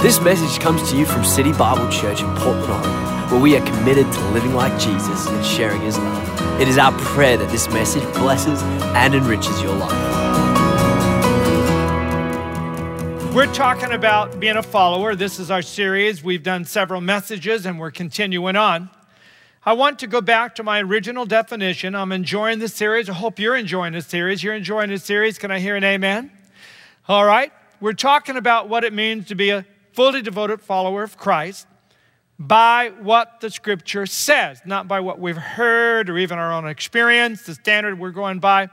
This message comes to you from City Bible Church in Portland, Oregon, where we are committed to living like Jesus and sharing His love. It is our prayer that this message blesses and enriches your life. We're talking about being a follower. This is our series. We've done several messages and we're continuing on. I want to go back to my original definition. I'm enjoying this series. I hope you're enjoying this series. You're enjoying this series. Can I hear an amen? All right. We're talking about what it means to be a fully devoted follower of Christ by what the Scripture says, not by what we've heard or even our own experience. The standard we're going by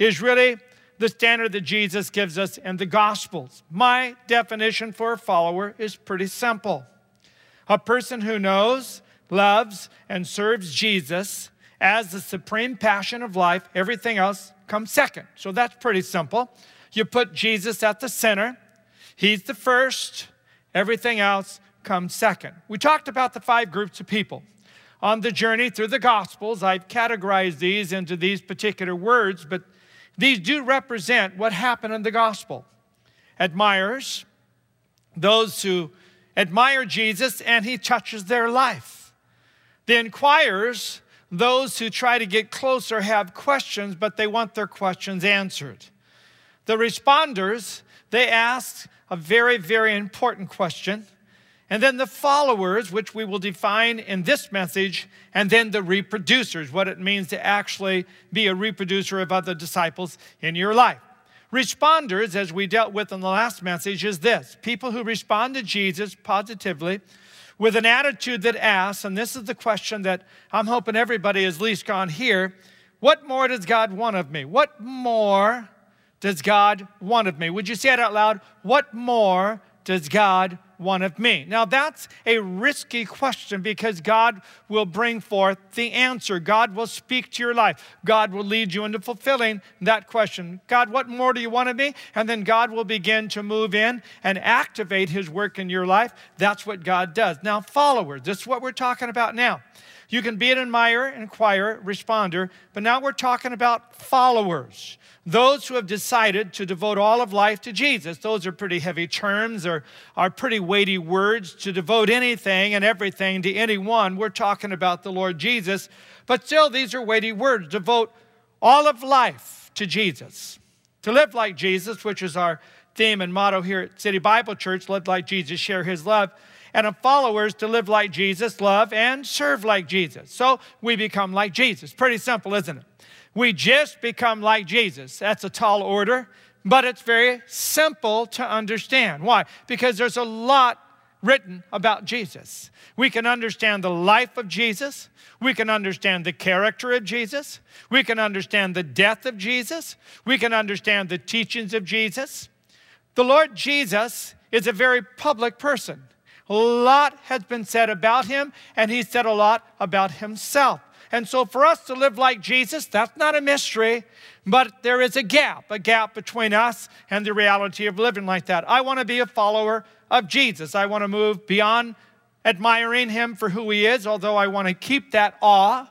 is really the standard that Jesus gives us in the Gospels. My definition for a follower is pretty simple. A person who knows, loves, and serves Jesus as the supreme passion of life, everything else comes second. So that's pretty simple. You put Jesus at the center. He's the first. Everything else comes second. We talked about the five groups of people. On the journey through the Gospels, I've categorized these into these particular words, but these do represent what happened in the Gospel. Admirers, those who admire Jesus and He touches their life. The inquirers, those who try to get closer, have questions, but they want their questions answered. The responders, they ask a very, very important question. And then the followers, which we will define in this message, and then the reproducers, what it means to actually be a reproducer of other disciples in your life. Responders, as we dealt with in the last message, is this: people who respond to Jesus positively with an attitude that asks, and this is the question that I'm hoping everybody has at least gone here, what more does God want of me? What more does God want of me? Would you say it out loud? What more does God want of me? Now that's a risky question because God will bring forth the answer. God will speak to your life. God will lead you into fulfilling that question. God, what more do you want of me? And then God will begin to move in and activate His work in your life. That's what God does. Now followers, this is what we're talking about now. You can be an admirer, inquirer, responder, but now we're talking about followers. Those who have decided to devote all of life to Jesus. Those are pretty heavy terms or are pretty weighty words, to devote anything and everything to anyone. We're talking about the Lord Jesus, but still these are weighty words. Devote all of life to Jesus. To live like Jesus, which is our theme and motto here at City Bible Church, live like Jesus, share His love. And of followers to live like Jesus, love and serve like Jesus. So we become like Jesus. Pretty simple, isn't it? We just become like Jesus. That's a tall order, but it's very simple to understand. Why? Because there's a lot written about Jesus. We can understand the life of Jesus. We can understand the character of Jesus. We can understand the death of Jesus. We can understand the teachings of Jesus. The Lord Jesus is a very public person. A lot has been said about Him, and He said a lot about Himself. And so for us to live like Jesus, that's not a mystery, but there is a gap between us and the reality of living like that. I want to be a follower of Jesus. I want to move beyond admiring Him for who He is, although I want to keep that awe.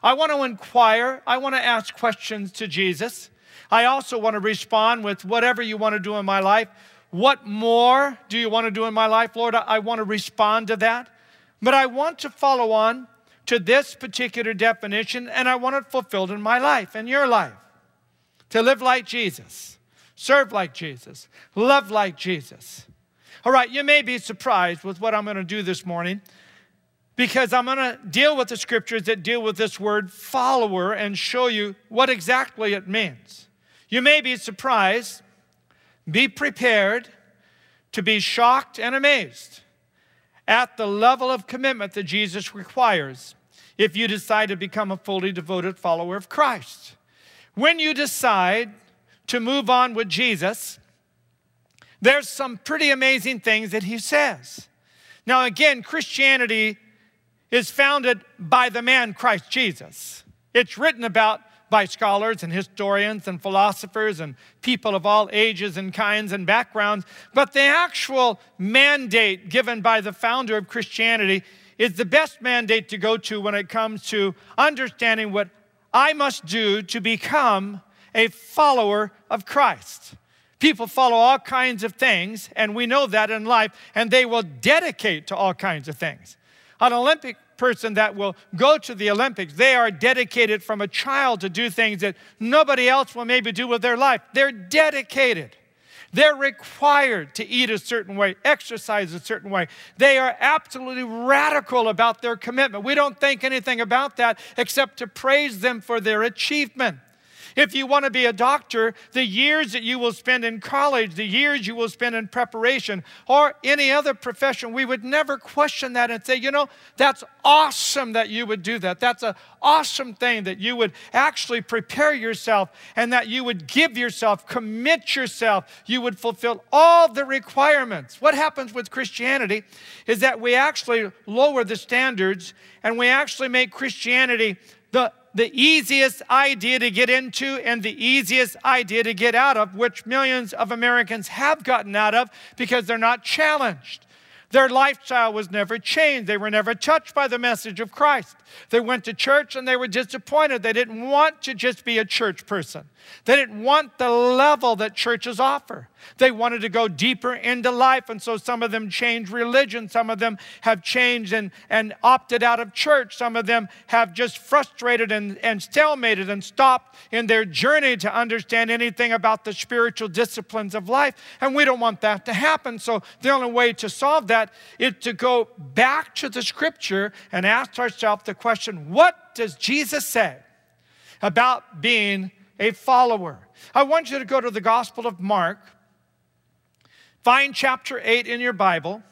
I want to inquire. I want to ask questions to Jesus. I also want to respond with whatever you want to do in my life. What more do you want to do in my life, Lord? I want to respond to that. But I want to follow on to this particular definition, and I want it fulfilled in my life, in your life. To live like Jesus, serve like Jesus, love like Jesus. All right, you may be surprised with what I'm going to do this morning, because I'm going to deal with the Scriptures that deal with this word follower and show you what exactly it means. You may be surprised. Be prepared to be shocked and amazed at the level of commitment that Jesus requires if you decide to become a fully devoted follower of Christ. When you decide to move on with Jesus, there's some pretty amazing things that He says. Now again, Christianity is founded by the man Christ Jesus. It's written about by scholars and historians and philosophers and people of all ages and kinds and backgrounds. But the actual mandate given by the founder of Christianity is the best mandate to go to when it comes to understanding what I must do to become a follower of Christ. People follow all kinds of things, and we know that in life, and they will dedicate to all kinds of things. An Olympic person that will go to the Olympics, they are dedicated from a child to do things that nobody else will maybe do with their life. They're dedicated. They're required to eat a certain way, exercise a certain way. They are absolutely radical about their commitment. We don't think anything about that except to praise them for their achievement. If you want to be a doctor, the years that you will spend in college, the years you will spend in preparation, or any other profession, we would never question that and say, you know, that's awesome that you would do that. That's an awesome thing that you would actually prepare yourself and that you would give yourself, commit yourself, you would fulfill all the requirements. What happens with Christianity is that we actually lower the standards and we actually make Christianity the easiest idea to get into and the easiest idea to get out of, which millions of Americans have gotten out of because they're not challenged. Their lifestyle was never changed. They were never touched by the message of Christ. They went to church and they were disappointed. They didn't want to just be a church person. They didn't want the level that churches offer. They wanted to go deeper into life, and so some of them changed religion. Some of them have changed and opted out of church. Some of them have just frustrated and stalemated and stopped in their journey to understand anything about the spiritual disciplines of life, and we don't want that to happen. So the only way to solve that is to go back to the scripture and ask ourselves the question, what does Jesus say about being a follower? I want you to go to the Gospel of Mark, find chapter 8 in your Bible,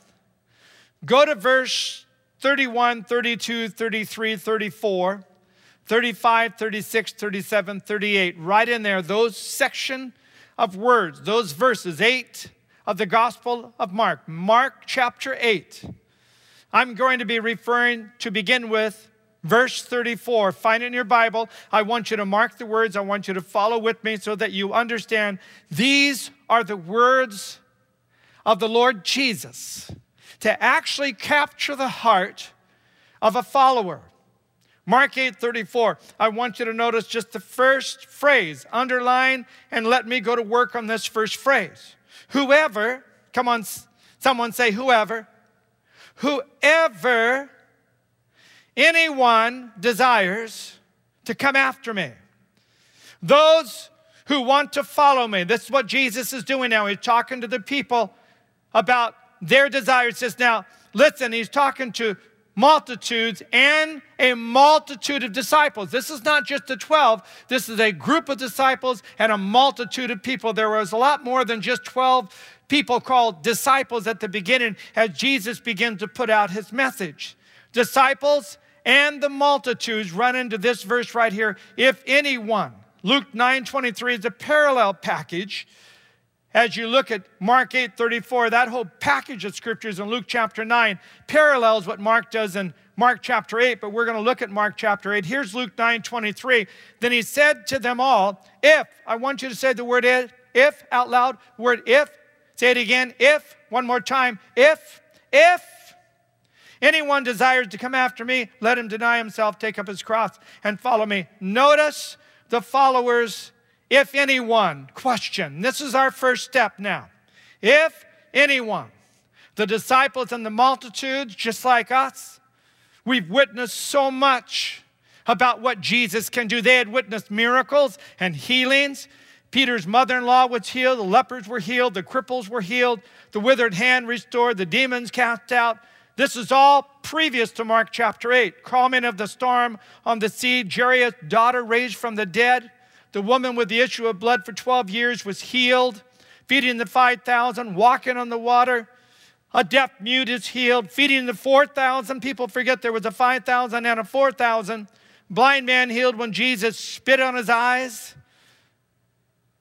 go to verse 31, 32, 33, 34, 35, 36, 37, 38, right in there, those section of words, those verses, 8 of the Gospel of Mark, Mark chapter 8. I'm going to be referring to begin with verse 34. Find it in your Bible. I want you to mark the words. I want you to follow with me so that you understand these are the words of the Lord Jesus to actually capture the heart of a follower. Mark 8:34. I want you to notice just the first phrase, underline, and let me go to work on this first phrase. Whoever, come on, someone say whoever. Whoever anyone desires to come after me. Those who want to follow me. This is what Jesus is doing now. He's talking to the people about their desires. He says, now, listen, he's talking to multitudes and a multitude of disciples. This is not just the 12. This is a group of disciples and a multitude of people. There was a lot more than just 12 people called disciples at the beginning as Jesus began to put out his message. Disciples and the multitudes run into this verse right here. If anyone, Luke 9:23 is a parallel package. As you look at Mark 8:34, that whole package of scriptures in Luke chapter 9 parallels what Mark does in Mark chapter 8, but we're going to look at Mark chapter 8. Here's Luke 9:23. Then he said to them all, if, I want you to say the word if out loud, word if, say it again, if, one more time, if anyone desires to come after me, let him deny himself, take up his cross, and follow me. Notice the followers. If anyone, question. This is our first step now. If anyone, the disciples and the multitudes, just like us, we've witnessed so much about what Jesus can do. They had witnessed miracles and healings. Peter's mother-in-law was healed. The lepers were healed. The cripples were healed. The withered hand restored. The demons cast out. This is all previous to Mark chapter 8. Calming of the storm on the sea. Jairus' daughter raised from the dead. The woman with the issue of blood for 12 years was healed, feeding the 5,000, walking on the water. A deaf mute is healed, feeding the 4,000. People forget there was a 5,000 and a 4,000. Blind man healed when Jesus spit on his eyes.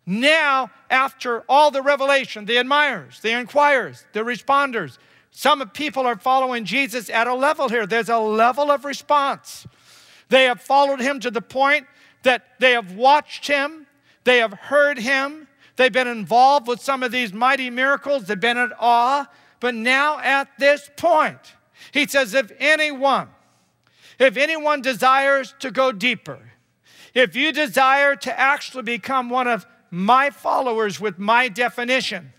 Now, after all the revelation, the admirers, the inquirers, the responders, some people are following Jesus at a level here. There's a level of response. They have followed him to the point that they have watched him, they have heard him, they've been involved with some of these mighty miracles, they've been in awe, but now at this point, he says, if anyone desires to go deeper, if you desire to actually become one of my followers with my definition.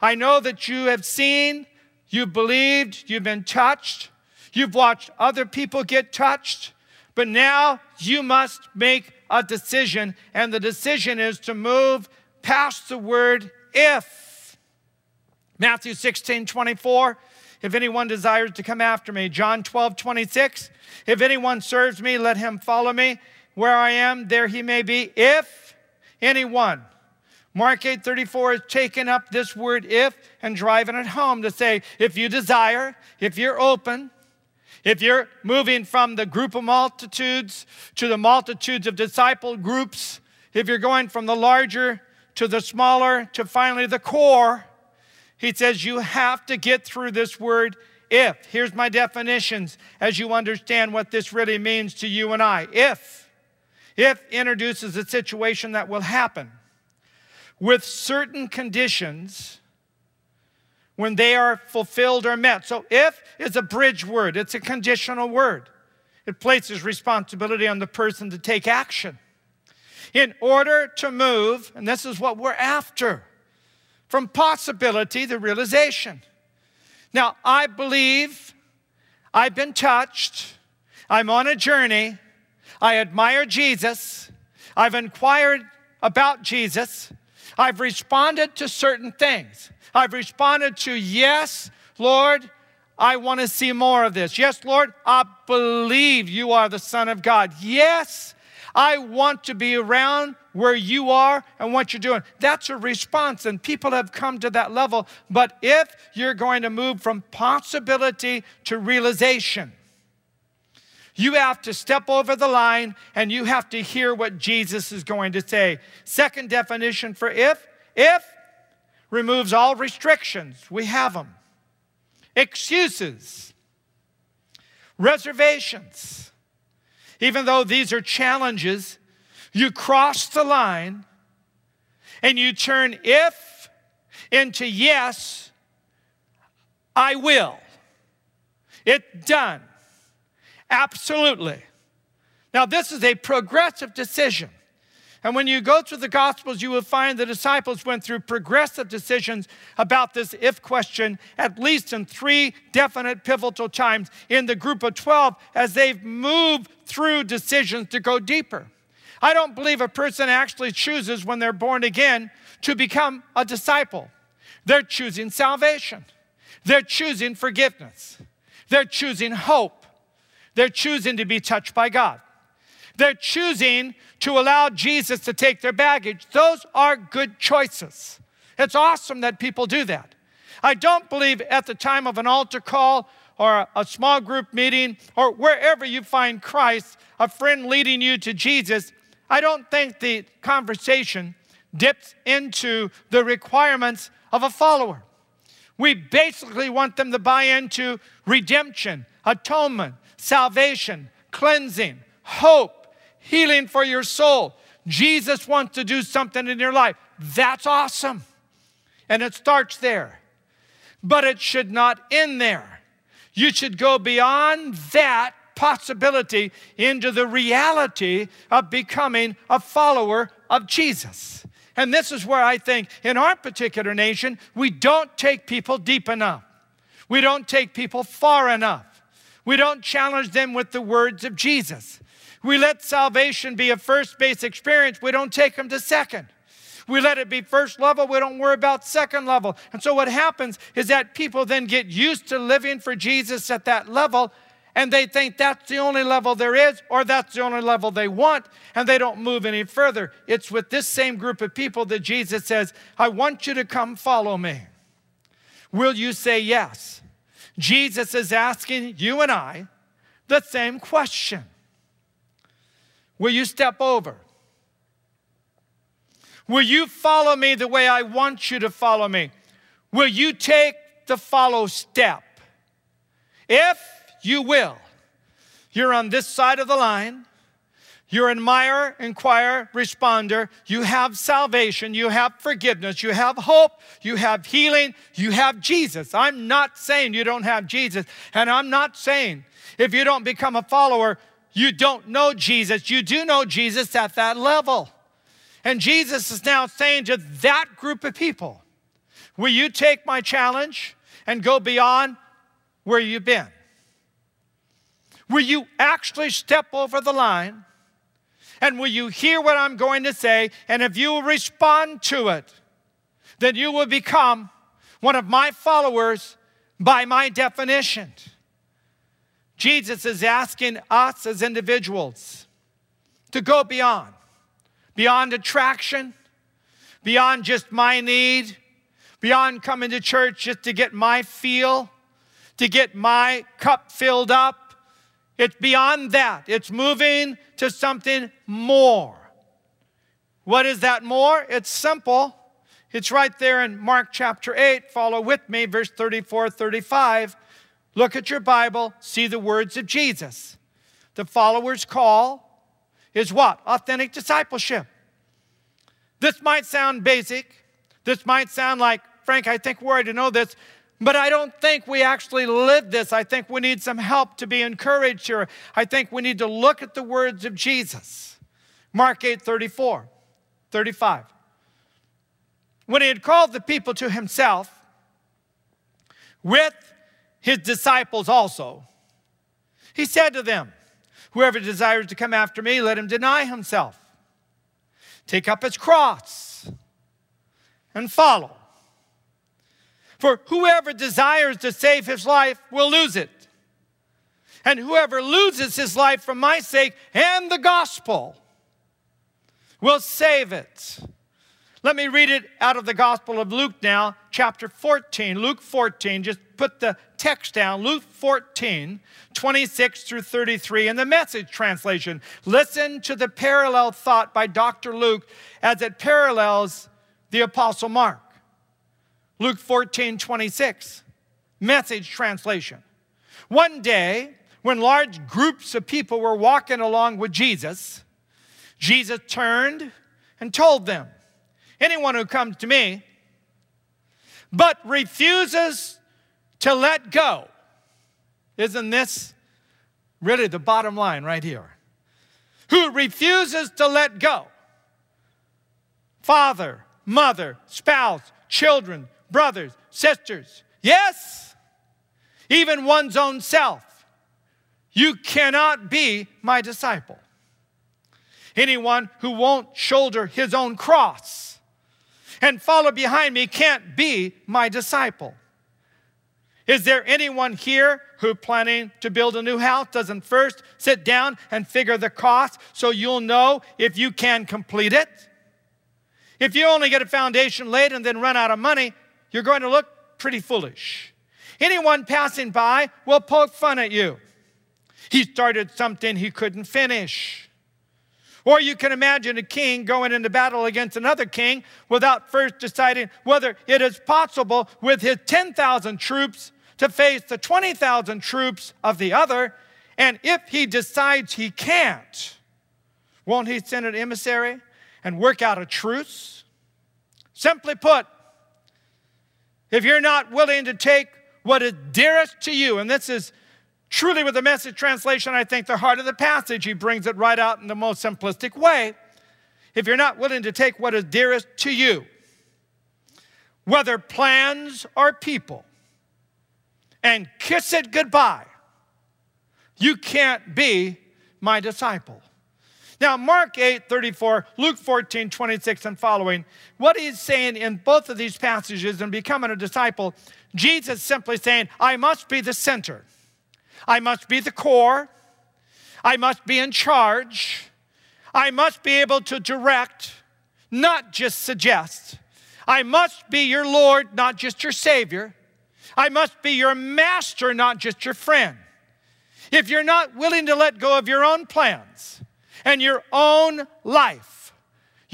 I know that you have seen, you've believed, you've been touched, you've watched other people get touched, but now you must make a decision, and the decision is to move past the word if. Matthew 16:24, if anyone desires to come after me. John 12:26, if anyone serves me, let him follow me. Where I am, there he may be. If anyone. Mark 8:34 is taking up this word if and driving it home to say, if you desire, if you're open, if you're moving from the group of multitudes to the multitudes of disciple groups, if you're going from the larger to the smaller to finally the core, he says you have to get through this word if. Here's my definitions as you understand what this really means to you and I. If introduces a situation that will happen with certain conditions when they are fulfilled or met. So if is a bridge word. It's a conditional word. It places responsibility on the person to take action. In order to move, and this is what we're after, from possibility to realization. Now, I believe, I've been touched, I'm on a journey, I admire Jesus. I've inquired about Jesus. I've responded to certain things. I've responded to, yes, Lord, I want to see more of this. Yes, Lord, I believe you are the Son of God. Yes, I want to be around where you are and what you're doing. That's a response, and people have come to that level. But if you're going to move from possibility to realization, you have to step over the line and you have to hear what Jesus is going to say. Second definition for if removes all restrictions. We have them. Excuses, reservations. Even though these are challenges, you cross the line and you turn if into yes, I will. It's done. Absolutely. Now, this is a progressive decision. And when you go through the Gospels, you will find the disciples went through progressive decisions about this if question, at least in three definite pivotal times in the group of 12, as they've moved through decisions to go deeper. I don't believe a person actually chooses when they're born again to become a disciple. They're choosing salvation. They're choosing forgiveness. They're choosing hope. They're choosing to be touched by God. They're choosing to allow Jesus to take their baggage. Those are good choices. It's awesome that people do that. I don't believe at the time of an altar call or a small group meeting or wherever you find Christ, a friend leading you to Jesus, I don't think the conversation dips into the requirements of a follower. We basically want them to buy into redemption, atonement, salvation, cleansing, hope, healing for your soul. Jesus wants to do something in your life. That's awesome. And it starts there. But it should not end there. You should go beyond that possibility into the reality of becoming a follower of Jesus. And this is where I think in our particular nation, we don't take people deep enough. We don't take people far enough. We don't challenge them with the words of Jesus. We let salvation be a first base experience. We don't take them to second. We let it be first level. We don't worry about second level. And so what happens is that people then get used to living for Jesus at that level, and they think that's the only level there is, or that's the only level they want, and they don't move any further. It's with this same group of people that Jesus says, I want you to come follow me. Will you say yes? Jesus is asking you and I the same question. Will you step over? Will you follow me the way I want you to follow me? Will you take the follow step? If you will, you're on this side of the line. You're an admirer, inquirer, responder. You have salvation. You have forgiveness. You have hope. You have healing. You have Jesus. I'm not saying you don't have Jesus. And I'm not saying if you don't become a follower, you don't know Jesus. You do know Jesus at that level. And Jesus is now saying to that group of people, will you take my challenge and go beyond where you've been? Will you actually step over the line? And will you hear what I'm going to say? And if you respond to it, then you will become one of my followers by my definition. Jesus is asking us as individuals to go beyond. Beyond attraction, beyond just my need, beyond coming to church just to get my feel, to get my cup filled up. It's beyond that. It's moving to something more. What is that more? It's simple. It's right there in Mark chapter 8. Follow with me, verse 34, 35. Look at your Bible. See the words of Jesus. The followers' call is what? Authentic discipleship. This might sound basic. This might sound like, Frank, I think we're already know this, but I don't think we actually live this. I think we need some help to be encouraged here. I think we need to look at the words of Jesus. Mark 8, 34, 35. When he had called the people to himself, with his disciples also, he said to them, whoever desires to come after me, let him deny himself, take up his cross, and follow. For whoever desires to save his life will lose it. And whoever loses his life for my sake and the gospel will save it. Let me read it out of the Gospel of Luke now, chapter 14, Luke 14. Just put the text down, Luke 14, 26 through 33 in the Message translation. Listen to the parallel thought by Dr. Luke as it parallels the Apostle Mark. Luke 14, 26, Message translation. One day, when large groups of people were walking along with Jesus, Jesus turned and told them, anyone who comes to me but refuses to let go. Isn't this really the bottom line right here? Who refuses to let go. Father, mother, spouse, children, brothers, sisters. Yes, even one's own self. You cannot be my disciple. Anyone who won't shoulder his own cross and follow behind me can't be my disciple. Is there anyone here who planning to build a new house doesn't first sit down and figure the cost so you'll know if you can complete it? If you only get a foundation laid and then run out of money, you're going to look pretty foolish. Anyone passing by will poke fun at you. He started something he couldn't finish. Or you can imagine a king going into battle against another king without first deciding whether it is possible with his 10,000 troops to face the 20,000 troops of the other. And if he decides he can't, won't he send an emissary and work out a truce? Simply put, if you're not willing to take what is dearest to you, and this is truly, with the Message translation, I think the heart of the passage, he brings it right out in the most simplistic way. If you're not willing to take what is dearest to you, whether plans or people, and kiss it goodbye, you can't be my disciple. Now, Mark 8, 34, Luke 14, 26, and following, what he's saying in both of these passages in becoming a disciple, Jesus simply saying, I must be the center. I must be the core. I must be in charge. I must be able to direct, not just suggest. I must be your Lord, not just your Savior. I must be your master, not just your friend. If you're not willing to let go of your own plans and your own life,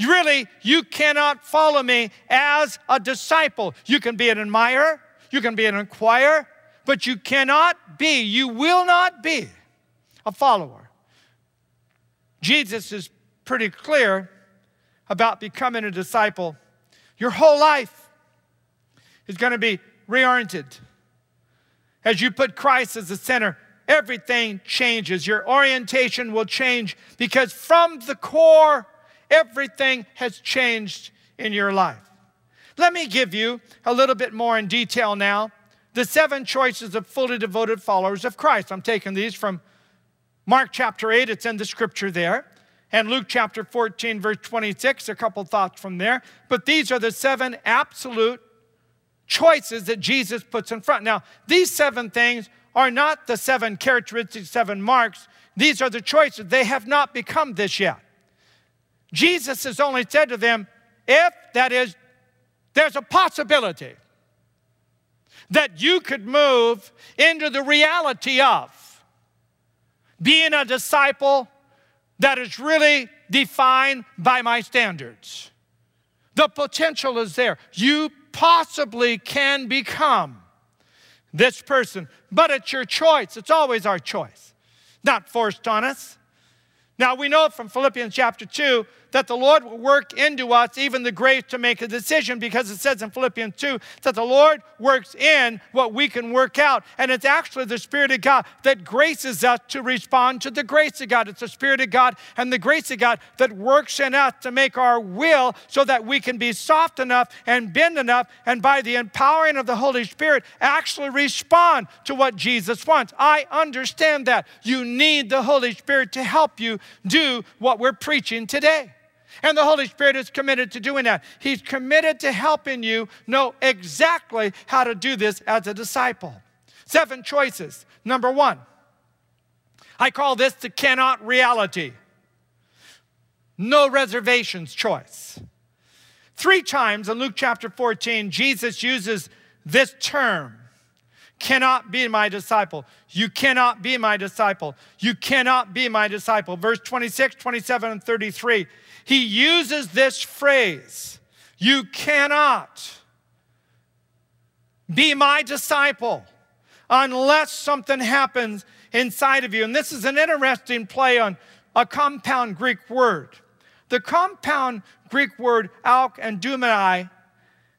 really, you cannot follow me as a disciple. You can be an admirer. You can be an inquirer. But you cannot be, you will not be a follower. Jesus is pretty clear about becoming a disciple. Your whole life is going to be reoriented. As you put Christ as the center, everything changes. Your orientation will change because from the core everything has changed in your life. Let me give you a little bit more in detail now. The 7 choices of fully devoted followers of Christ. I'm taking these from Mark chapter 8. It's in the scripture there. And Luke chapter 14, verse 26, a couple thoughts from there. But these are the 7 absolute choices that Jesus puts in front. Now, these 7 things are not the 7 characteristics, 7 marks. These are the choices. They have not become this yet. Jesus has only said to them, if that is, there's a possibility that you could move into the reality of being a disciple that is really defined by my standards. The potential is there. You possibly can become this person, but it's your choice. It's always our choice, not forced on us. Now, we know from Philippians chapter 2 that the Lord will work into us even the grace to make a decision, because it says in Philippians 2 that the Lord works in what we can work out. And it's actually the Spirit of God that graces us to respond to the grace of God. It's the Spirit of God and the grace of God that works in us to make our will so that we can be soft enough and bend enough and by the empowering of the Holy Spirit actually respond to what Jesus wants. I understand that. You need the Holy Spirit to help you do what we're preaching today. And the Holy Spirit is committed to doing that. He's committed to helping you know exactly how to do this as a disciple. 7 choices. Number 1, I call this the cannot reality. No reservations choice. 3 times in Luke chapter 14, Jesus uses this term. Cannot be my disciple. You cannot be my disciple. You cannot be my disciple. Verse 26, 27, and 33. He uses this phrase. You cannot be my disciple unless something happens inside of you. And this is an interesting play on a compound Greek word. The compound Greek word alk and doumai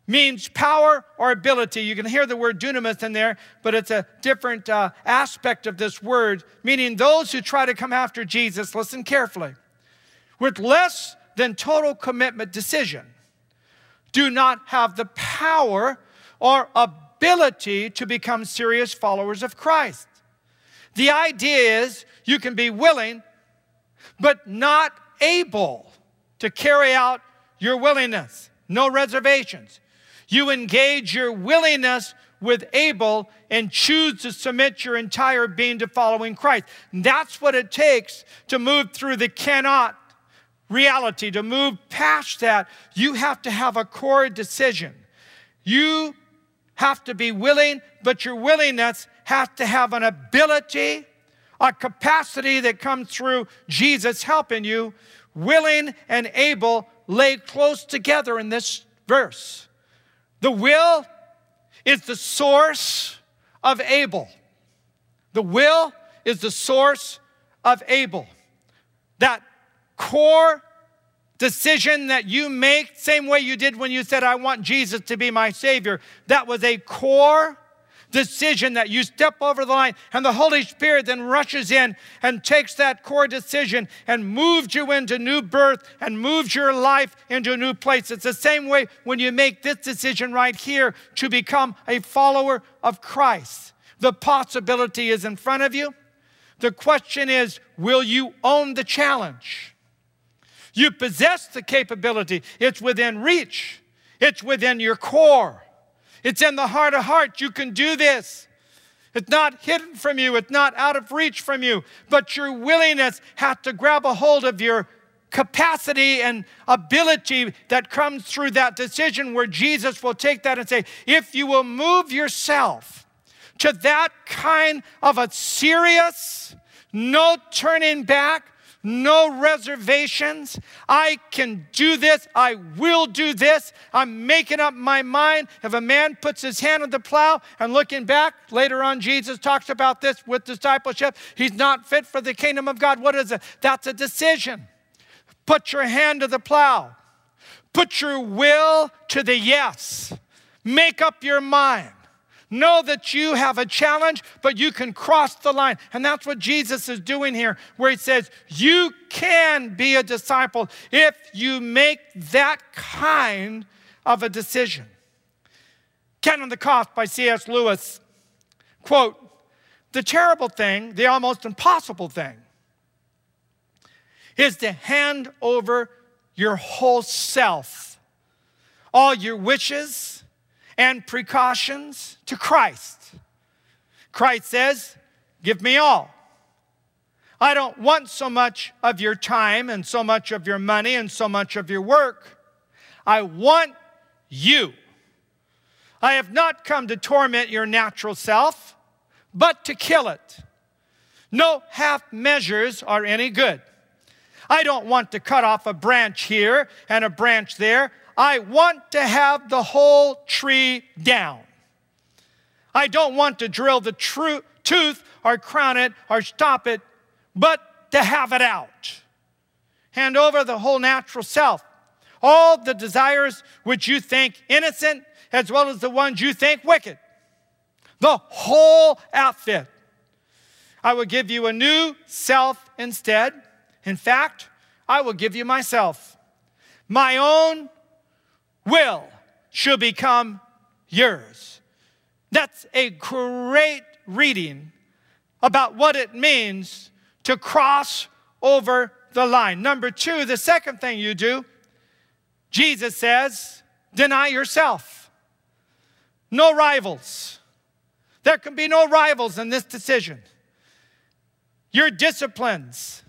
means power or ability. You can hear the word dunamis in there, but it's a different aspect of this word, meaning those who try to come after Jesus, listen carefully, with less than total commitment decision, do not have the power or ability to become serious followers of Christ. The idea is you can be willing, but not able to carry out your willingness. No reservations. You engage your willingness with able and choose to submit your entire being to following Christ. And that's what it takes to move through the cannot reality. To move past that, you have to have a core decision. You have to be willing, but your willingness has to have an ability, a capacity that comes through Jesus helping you. Willing and able laid close together in this verse. The will is the source of able. The will is the source of able. That core decision that you make, same way you did when you said, I want Jesus to be my Savior. That was a core decision that you step over the line, and the Holy Spirit then rushes in and takes that core decision and moves you into new birth and moves your life into a new place. It's the same way when you make this decision right here to become a follower of Christ. The possibility is in front of you. The question is, will you own the challenge? You possess the capability. It's within reach. It's within your core. It's in the heart of hearts. You can do this. It's not hidden from you. It's not out of reach from you. But your willingness has to grab a hold of your capacity and ability that comes through that decision, where Jesus will take that and say, if you will move yourself to that kind of a serious, no turning back, no reservations. I can do this. I will do this. I'm making up my mind. If a man puts his hand on the plow and looking back, later on Jesus talks about this with discipleship, he's not fit for the kingdom of God. What is it? That's a decision. Put your hand to the plow. Put your will to the yes. Make up your mind. Know that you have a challenge, but you can cross the line. And that's what Jesus is doing here, where he says, you can be a disciple if you make that kind of a decision. Ken and the Cost by C.S. Lewis, quote, the terrible thing, the almost impossible thing, is to hand over your whole self, all your wishes and precautions to Christ. Christ says, give me all. I don't want so much of your time and so much of your money and so much of your work. I want you. I have not come to torment your natural self, but to kill it. No half measures are any good. I don't want to cut off a branch here and a branch there. I want to have the whole tree down. I don't want to drill the tooth or crown it or stop it, but to have it out. Hand over the whole natural self. All the desires which you think innocent, as well as the ones you think wicked. The whole outfit. I will give you a new self instead. In fact, I will give you myself. My own will shall become yours. That's a great reading about what it means to cross over the line. Number two, the second thing you do, Jesus says, deny yourself. No rivals. There can be no rivals in this decision. Your disciplines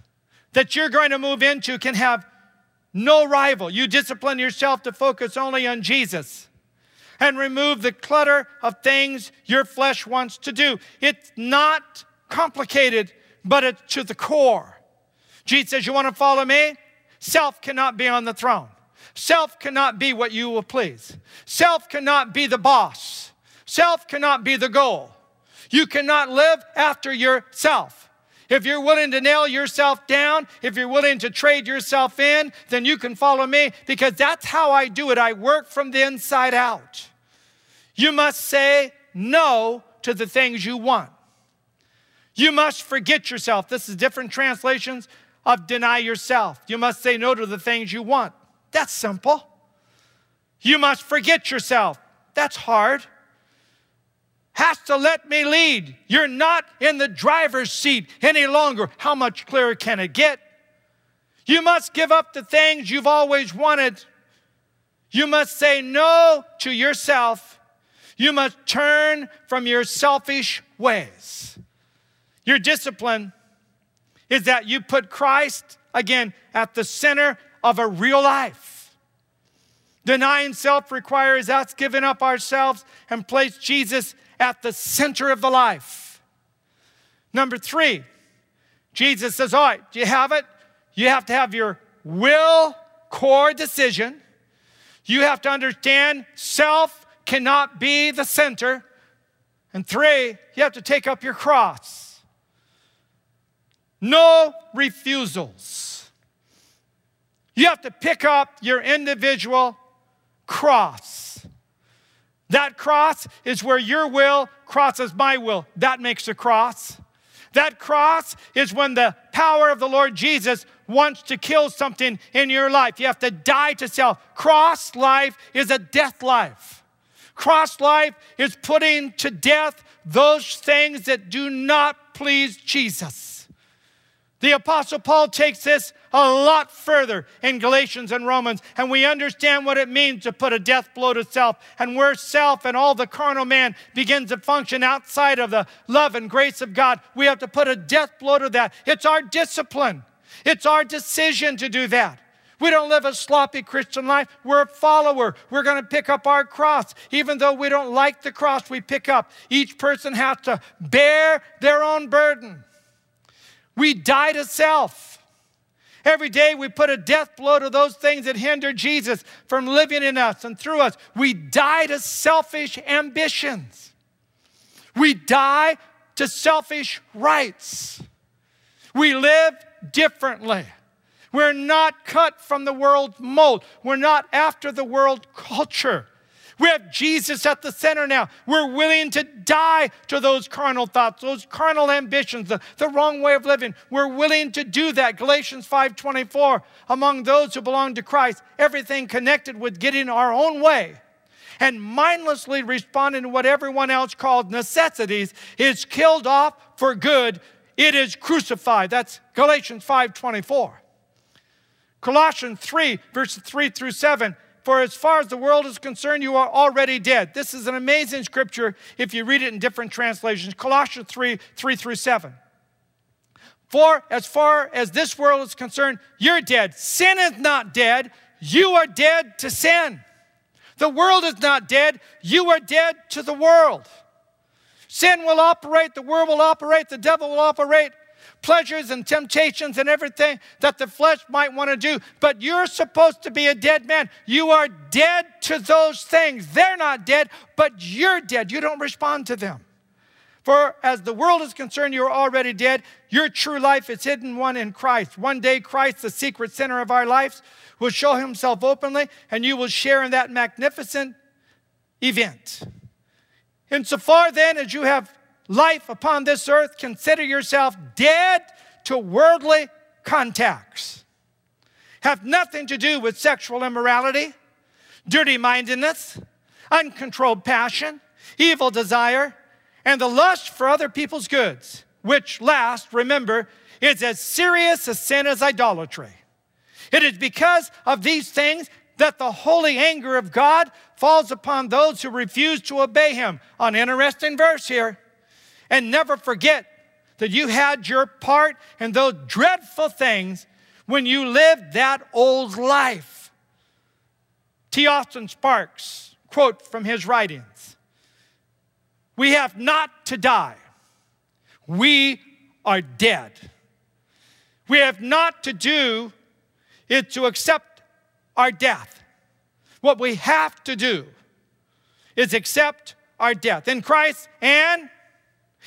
that you're going to move into can have no rival. You discipline yourself to focus only on Jesus and remove the clutter of things your flesh wants to do. It's not complicated, but it's to the core. Jesus says, you want to follow me? Self cannot be on the throne. Self cannot be what you will please. Self cannot be the boss. Self cannot be the goal. You cannot live after yourself. If you're willing to nail yourself down, if you're willing to trade yourself in, then you can follow me, because that's how I do it. I work from the inside out. You must say no to the things you want. You must forget yourself. This is different translations of deny yourself. You must say no to the things you want. That's simple. You must forget yourself. That's hard. Has to let me lead. You're not in the driver's seat any longer. How much clearer can it get? You must give up the things you've always wanted. You must say no to yourself. You must turn from your selfish ways. Your discipline is that you put Christ, again, at the center of a real life. Denying self requires us giving up ourselves and place Jesus at the center of the life. Number three, Jesus says, all right, do you have it? You have to have your will core decision. You have to understand self cannot be the center. And three, you have to take up your cross. No refusals. You have to pick up your individual cross. That cross is where your will crosses my will. That makes a cross. That cross is when the power of the Lord Jesus wants to kill something in your life. You have to die to self. Cross life is a death life. Cross life is putting to death those things that do not please Jesus. The Apostle Paul takes this a lot further in Galatians and Romans, and we understand what it means to put a death blow to self, and where self and all the carnal man begins to function outside of the love and grace of God. We have to put a death blow to that. It's our discipline. It's our decision to do that. We don't live a sloppy Christian life. We're a follower. We're going to pick up our cross. Even though we don't like the cross we pick up, each person has to bear their own burden. We die to self. Every day we put a death blow to those things that hinder Jesus from living in us and through us. We die to selfish ambitions. We die to selfish rights. We live differently. We're not cut from the world's mold. We're not after the world culture. We have Jesus at the center now. We're willing to die to those carnal thoughts, those carnal ambitions, the wrong way of living. We're willing to do that. Galatians 5:24, among those who belong to Christ, everything connected with getting our own way and mindlessly responding to what everyone else called necessities is killed off for good. It is crucified. That's Galatians 5:24. Colossians 3, verses 3 through 7, for as far as the world is concerned, you are already dead. This is an amazing scripture if you read it in different translations. Colossians 3, 3 through 7. For as far as this world is concerned, you're dead. Sin is not dead. You are dead to sin. The world is not dead. You are dead to the world. Sin will operate. The world will operate. The devil will operate. Pleasures and temptations and everything that the flesh might want to do. But you're supposed to be a dead man. You are dead to those things. They're not dead, but you're dead. You don't respond to them. For as the world is concerned, you're already dead. Your true life is hidden one in Christ. One day Christ, the secret center of our lives, will show himself openly, and you will share in that magnificent event. Insofar then as you have life upon this earth, consider yourself dead to worldly contacts. Have nothing to do with sexual immorality, dirty-mindedness, uncontrolled passion, evil desire, and the lust for other people's goods, which last, remember, is as serious a sin as idolatry. It is because of these things that the holy anger of God falls upon those who refuse to obey him. An interesting verse here. And never forget that you had your part in those dreadful things when you lived that old life. T. Austin Sparks, quote from his writings, "We have not to die. We are dead. We have not to do is to accept our death." What we have to do is accept our death in Christ and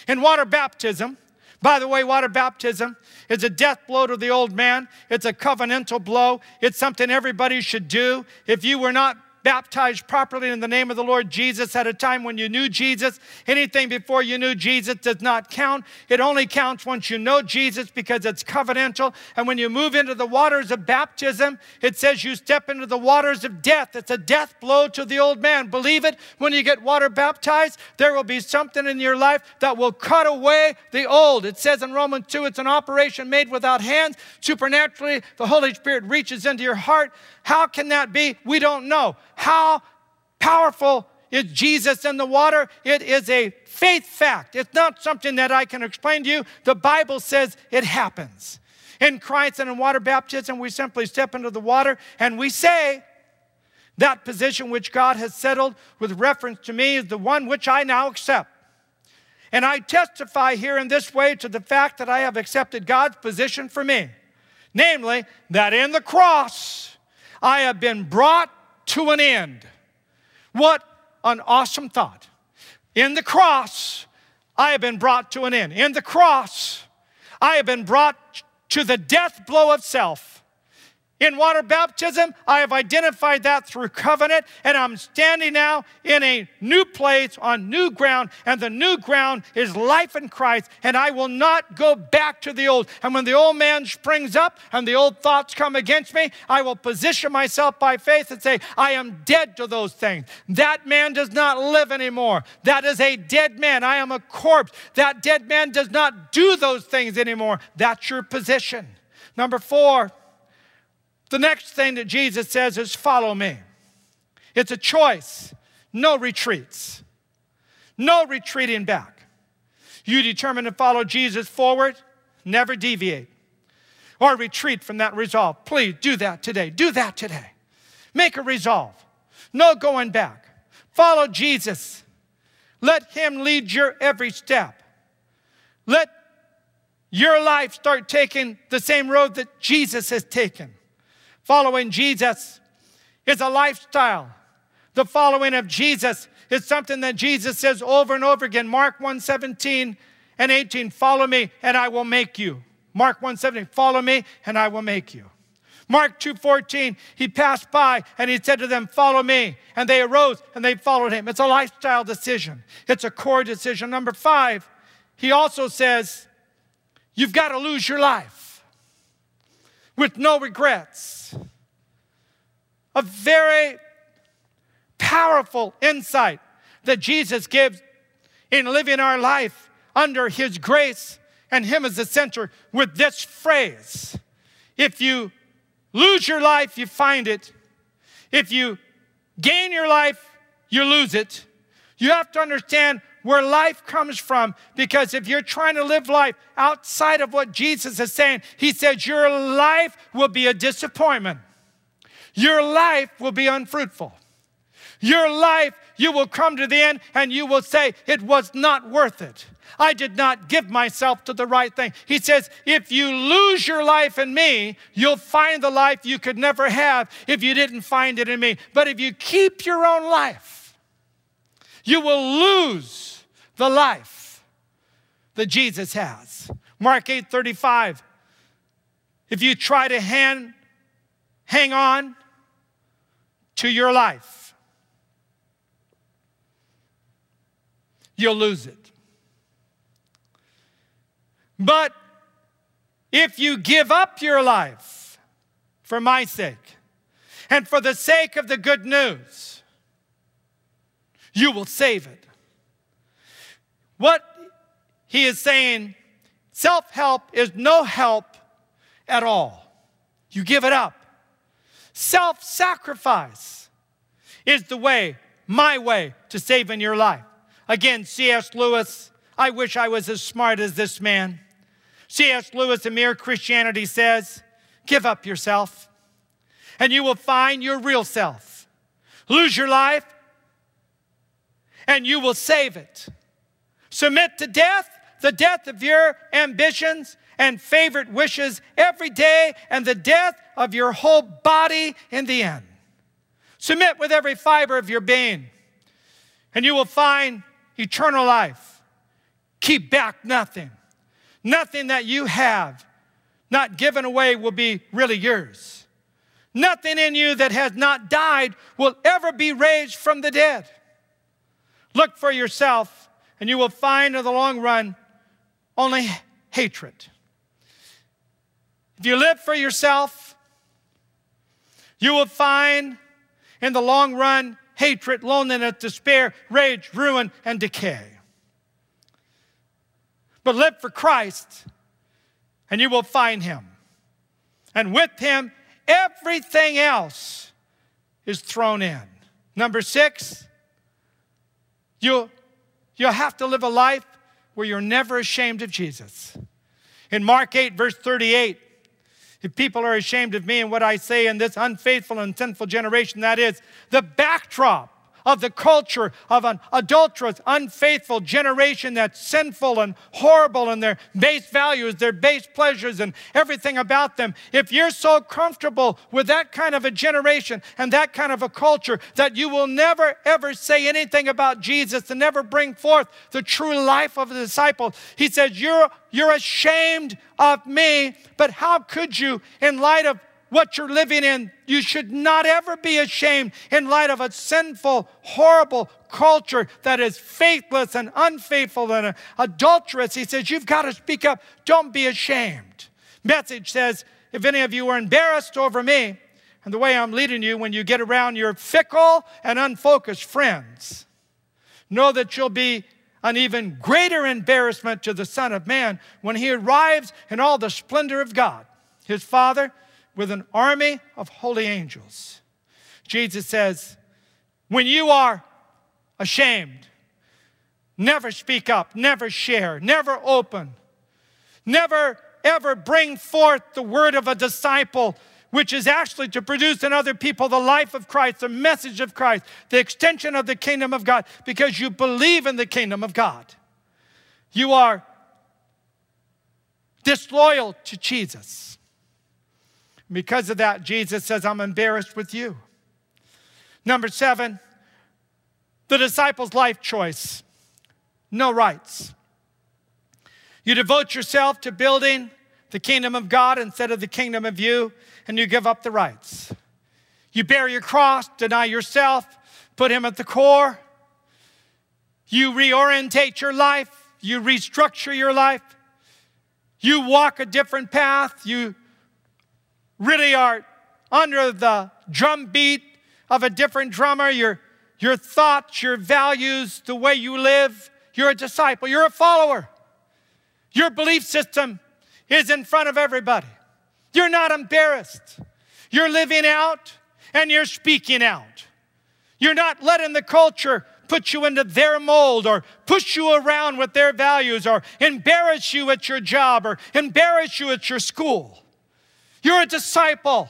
in water baptism. By the way, water baptism is a death blow to the old man. It's a covenantal blow. It's something everybody should do. If you were not baptized properly in the name of the Lord Jesus at a time when you knew Jesus, anything before you knew Jesus does not count. It only counts once you know Jesus because it's covenantal. And when you move into the waters of baptism, it says you step into the waters of death. It's a death blow to the old man. Believe it, when you get water baptized, there will be something in your life that will cut away the old. It says in Romans 2, it's an operation made without hands. Supernaturally, the Holy Spirit reaches into your heart. How can that be? We don't know. How powerful is Jesus in the water? It is a faith fact. It's not something that I can explain to you. The Bible says it happens. In Christ and in water baptism, we simply step into the water and we say, that position which God has settled with reference to me is the one which I now accept. And I testify here in this way to the fact that I have accepted God's position for me. Namely, that in the cross, I have been brought to an end. What an awesome thought. In the cross, I have been brought to an end. In the cross, I have been brought to the death blow of self. In water baptism, I have identified that through covenant, and I'm standing now in a new place on new ground, and the new ground is life in Christ, and I will not go back to the old. And when the old man springs up and the old thoughts come against me, I will position myself by faith and say, I am dead to those things. That man does not live anymore. That is a dead man. I am a corpse. That dead man does not do those things anymore. That's your position. Number four, the next thing that Jesus says is follow me. It's a choice. No retreats. No retreating back. You determine to follow Jesus forward, never deviate or retreat from that resolve. Please do that today. Do that today. Make a resolve. No going back. Follow Jesus. Let him lead your every step. Let your life start taking the same road that Jesus has taken. Following Jesus is a lifestyle. The following of Jesus is something that Jesus says over and over again. Mark 1:17 and 18, follow me and I will make you. Mark 1:17, follow me and I will make you. Mark 2:14, he passed by and he said to them, follow me. And they arose and they followed him. It's a lifestyle decision. It's a core decision. Number 5, he also says, you've got to lose your life with no regrets. A very powerful insight that Jesus gives in living our life under his grace and him as the center with this phrase. If you lose your life, you find it. If you gain your life, you lose it. You have to understand where life comes from, because if you're trying to live life outside of what Jesus is saying, he says your life will be a disappointment. Your life will be unfruitful. Your life, you will come to the end and you will say, it was not worth it. I did not give myself to the right thing. He says, if you lose your life in me, you'll find the life you could never have if you didn't find it in me. But if you keep your own life, you will lose the life that Jesus has. Mark 8:35, if you try to hang on to your life, you'll lose it. But if you give up your life for my sake and for the sake of the good news, you will save it. What he is saying, self-help is no help at all. You give it up. Self-sacrifice is the way, my way, to saving your life. Again, C.S. Lewis, I wish I was as smart as this man. C.S. Lewis in Mere Christianity says, give up yourself and you will find your real self. Lose your life and you will save it. Submit to death, the death of your ambitions and favorite wishes every day, and the death of your whole body in the end. Submit with every fiber of your being and you will find eternal life. Keep back nothing. Nothing that you have not given away will be really yours. Nothing in you that has not died will ever be raised from the dead. Look for yourself and you will find in the long run only hatred. If you live for yourself, you will find in the long run hatred, loneliness, despair, rage, ruin, and decay. But live for Christ, and you will find him. And with him, everything else is thrown in. Number 6, you'll have to live a life where you're never ashamed of Jesus. In Mark 8, verse 38, if people are ashamed of me and what I say in this unfaithful and sinful generation, that is the backdrop of the culture of an adulterous, unfaithful generation that's sinful and horrible in their base values, their base pleasures, and everything about them. If you're so comfortable with that kind of a generation and that kind of a culture that you will never, ever say anything about Jesus and never bring forth the true life of the disciple, he says, you're ashamed of me, but how could you, in light of what you're living in? You should not ever be ashamed in light of a sinful, horrible culture that is faithless and unfaithful and adulterous. He says, you've got to speak up. Don't be ashamed. Message says, if any of you are embarrassed over me and the way I'm leading you when you get around your fickle and unfocused friends, know that you'll be an even greater embarrassment to the Son of Man when he arrives in all the splendor of God, his Father, with an army of holy angels. Jesus says, when you are ashamed, never speak up, never share, never open, never ever bring forth the word of a disciple, which is actually to produce in other people the life of Christ, the message of Christ, the extension of the kingdom of God, because you believe in the kingdom of God. You are disloyal to Jesus. Because of that, Jesus says, I'm embarrassed with you. Number 7, the disciples' life choice, no rights. You devote yourself to building the kingdom of God instead of the kingdom of you, and you give up the rights. You bear your cross, deny yourself, put him at the core. You reorientate your life. You restructure your life. You walk a different path. You really are under the drumbeat of a different drummer. Your thoughts, your values, the way you live, you're a disciple. You're a follower. Your belief system is in front of everybody. You're not embarrassed. You're living out and you're speaking out. You're not letting the culture put you into their mold or push you around with their values or embarrass you at your job or embarrass you at your school. You're a disciple.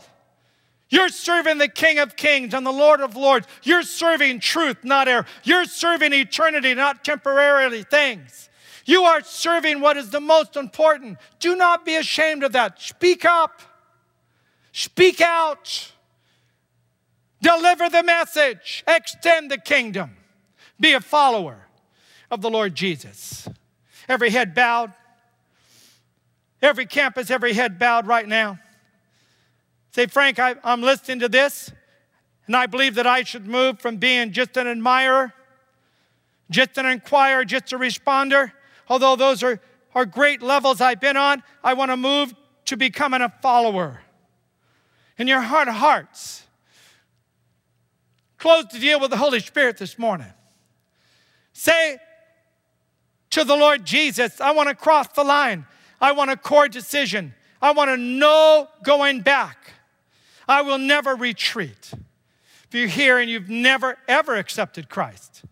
You're serving the King of Kings and the Lord of Lords. You're serving truth, not error. You're serving eternity, not temporary things. You are serving what is the most important. Do not be ashamed of that. Speak up. Speak out. Deliver the message. Extend the kingdom. Be a follower of the Lord Jesus. Every head bowed. Every campus, every head bowed right now. Say, Frank, I'm listening to this, and I believe that I should move from being just an admirer, just an inquirer, just a responder. Although those are great levels I've been on, I want to move to becoming a follower. In your heart of hearts, close the deal with the Holy Spirit this morning. Say to the Lord Jesus, I want to cross the line. I want a core decision. I want to know going back. I will never retreat. If you're here and you've never, ever accepted Christ,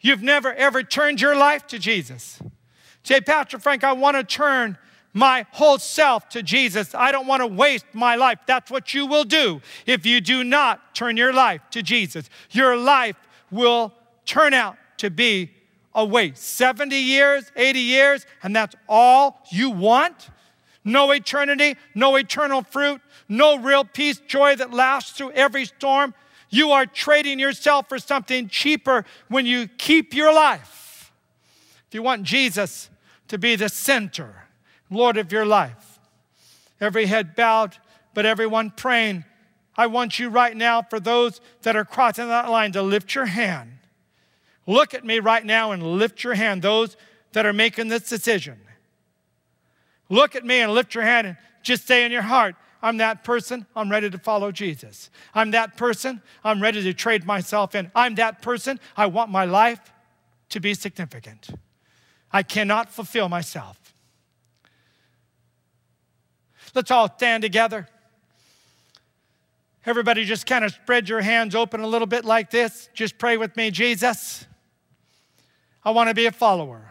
you've never, ever turned your life to Jesus. Say, Pastor Frank, I want to turn my whole self to Jesus. I don't want to waste my life. That's what you will do if you do not turn your life to Jesus. Your life will turn out to be a waste. 70 years, 80 years, and that's all you want? No eternity, no eternal fruit, no real peace, joy that lasts through every storm. You are trading yourself for something cheaper when you keep your life. If you want Jesus to be the center, Lord of your life, every head bowed, but everyone praying, I want you right now, for those that are crossing that line, to lift your hand. Look at me right now and lift your hand, those that are making this decision. Look at me and lift your hand and just say in your heart, I'm that person, I'm ready to follow Jesus. I'm that person, I'm ready to trade myself in. I'm that person, I want my life to be significant. I cannot fulfill myself. Let's all stand together. Everybody just kind of spread your hands open a little bit like this. Just pray with me, Jesus. I want to be a follower.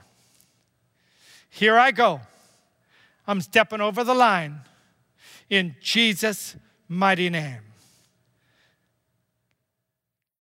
Here I go. I'm stepping over the line in Jesus' mighty name.